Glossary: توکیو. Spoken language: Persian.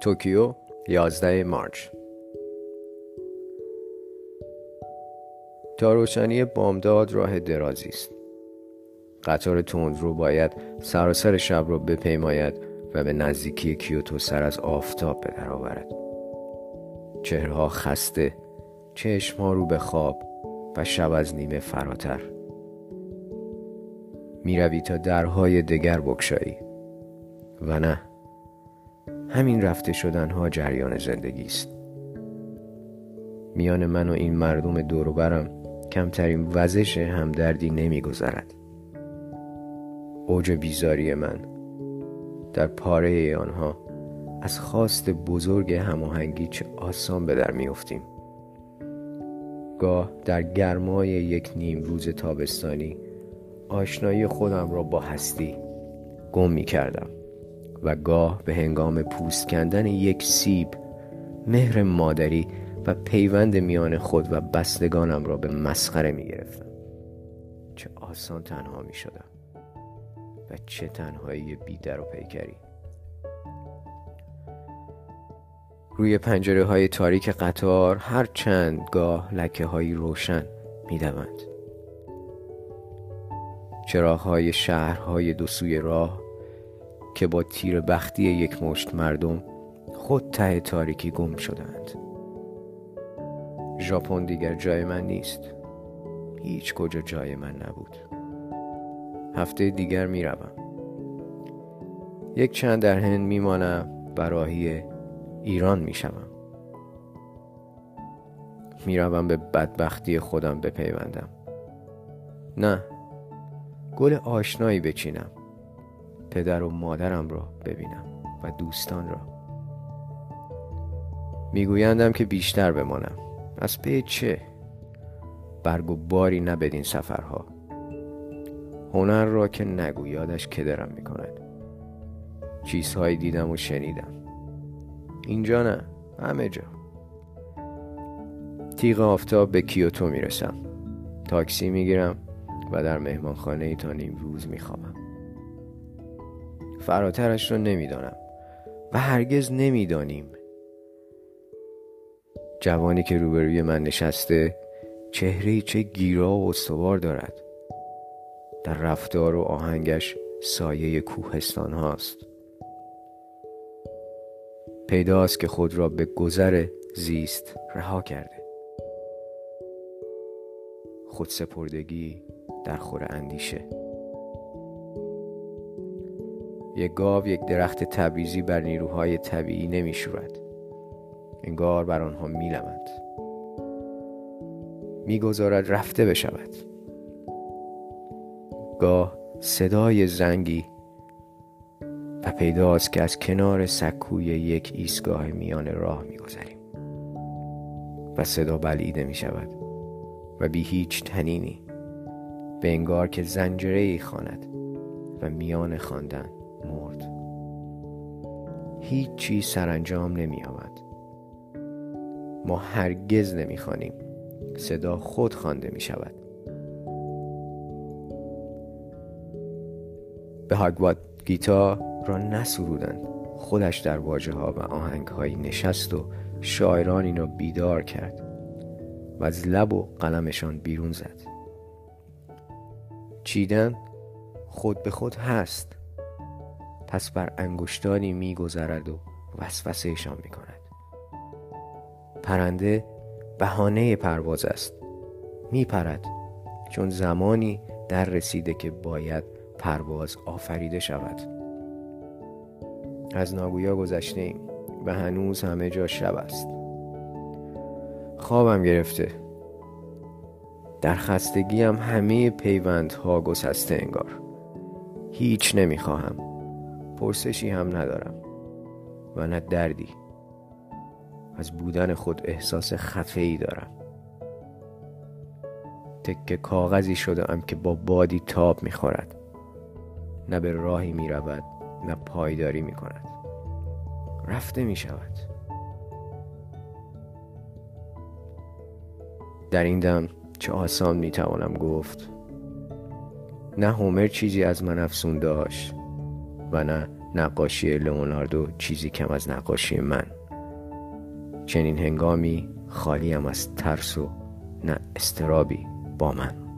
توکیو 11 مارچ. تا روشنی بامداد راه درازی است. قطار تندرو باید سراسر شب را بپیماید و به نزدیکی کیوتو سر از آفتاب به درآورد. چهره‌ها خسته، چشم‌ها رو به خواب و شب از نیمه فراتر. می‌روی تا درهای دگر بگشایی و نه، همین رفته شدن‌ها جریان زندگی است. میان من و این مردم دور و برم کمترین وزش همدردی نمی‌گذرد. اوج بیزاری من در پاره آنها از خواست بزرگ هماهنگی چه آسان به در می‌افتیم. گاه در گرمای یک نیم روز تابستانی آشنایی خودم را با هستی گم می‌کردم و گاه به هنگام پوست کندن یک سیب مهر مادری و پیوند میان خود و بستگانم را به مسخره می‌گرفتم. چه آسان تنها می‌شدم و چه تنهایی بی‌در و پیکری. روی پنجره‌های تاریک قطار هر چند گاه لکه‌های روشن می‌دوند. چراغ‌های شهرهای دو سوی راه که با تیر بختی یک مشت مردم خود ته تاریکی گم شدند. ژاپن دیگر جای من نیست. هیچ کجا جای من نبود. هفته دیگر می‌روم. یک چند در هند می‌مانم و راهی ایران می‌شوم. می‌روم به بدبختی خودم بپیوندم. نه، گل آشنایی بچینم، پدر و مادرم را ببینم و دوستان را. میگویندم که بیشتر بمانم. از پی چه؟ برگ و باری نه بدین سفرها. هنر را که نگو، یادش کدرم میکند. چیزهایی دیدم و شنیدم. اینجا نه، همه جا. تیغ آفتاب به کیوتو میرسم. تاکسی میگیرم و در مهمانخانه ای تا نیم روز میخوابم. فراترش را نمیدانم و هرگز نمیدانیم. جوانی که روبروی من نشسته چهره‌ای چه گیرا و استوار دارد. در رفتار و آهنگش سایه کوهستان هاست. پیداست که خود را به گذر زیست رها کرده. خودسپردگی در خور اندیشه. یک گاو یک درخت تبریزی بر نیروهای طبیعی نمی‌شورد. انگار بر آنها می‌لمد. می‌گذارد رفته بشود. گاه صدای زنگی و پیداست که از کنار سکوی یک ایستگاه میان راه می‌گذریم و صدا بلعیده می‌شود و بی هیچ طنینی، به انگار که زنجیره‌ای خواند و میان خواندن مرد. هیچ چیز سرانجام نمی آمد. ما هرگز نمی خوانیم، صدا خود خوانده می شود. به هاگواد گیتا را نسرودند. خودش در واژه ها و آهنگ های نشست و شاعران این را بیدار کرد و از لب و قلمشان بیرون زد. چیدن خود به خود هست، پس بر انگشتانی می‌گذرد و وسوسه‌شان می‌کند. پرنده بهانه پرواز است. می‌پرد چون زمانی در رسیده که باید پرواز آفریده شود. از ناگویا گذشته‌ایم و هنوز همه جا شب است. خوابم گرفته. در خستگیم همه پیوندها گسسته انگار. هیچ نمی‌خواهم. پرسشی هم ندارم و نه دردی. از بودن خود احساس خفه‌ای دارم. تکه کاغذی شدم که با بادی تاب می‌خورد. نه به راهی می‌رود، نه پایداری می‌کند. رفته می‌شود. در این دم چه آسان می‌توانم گفت نه هومر چیزی از من افسون داشت و نه نقاشی لئوناردو چیزی کم از نقاشی من. چنین هنگامی خالیم از ترس و نه اضطرابی با من.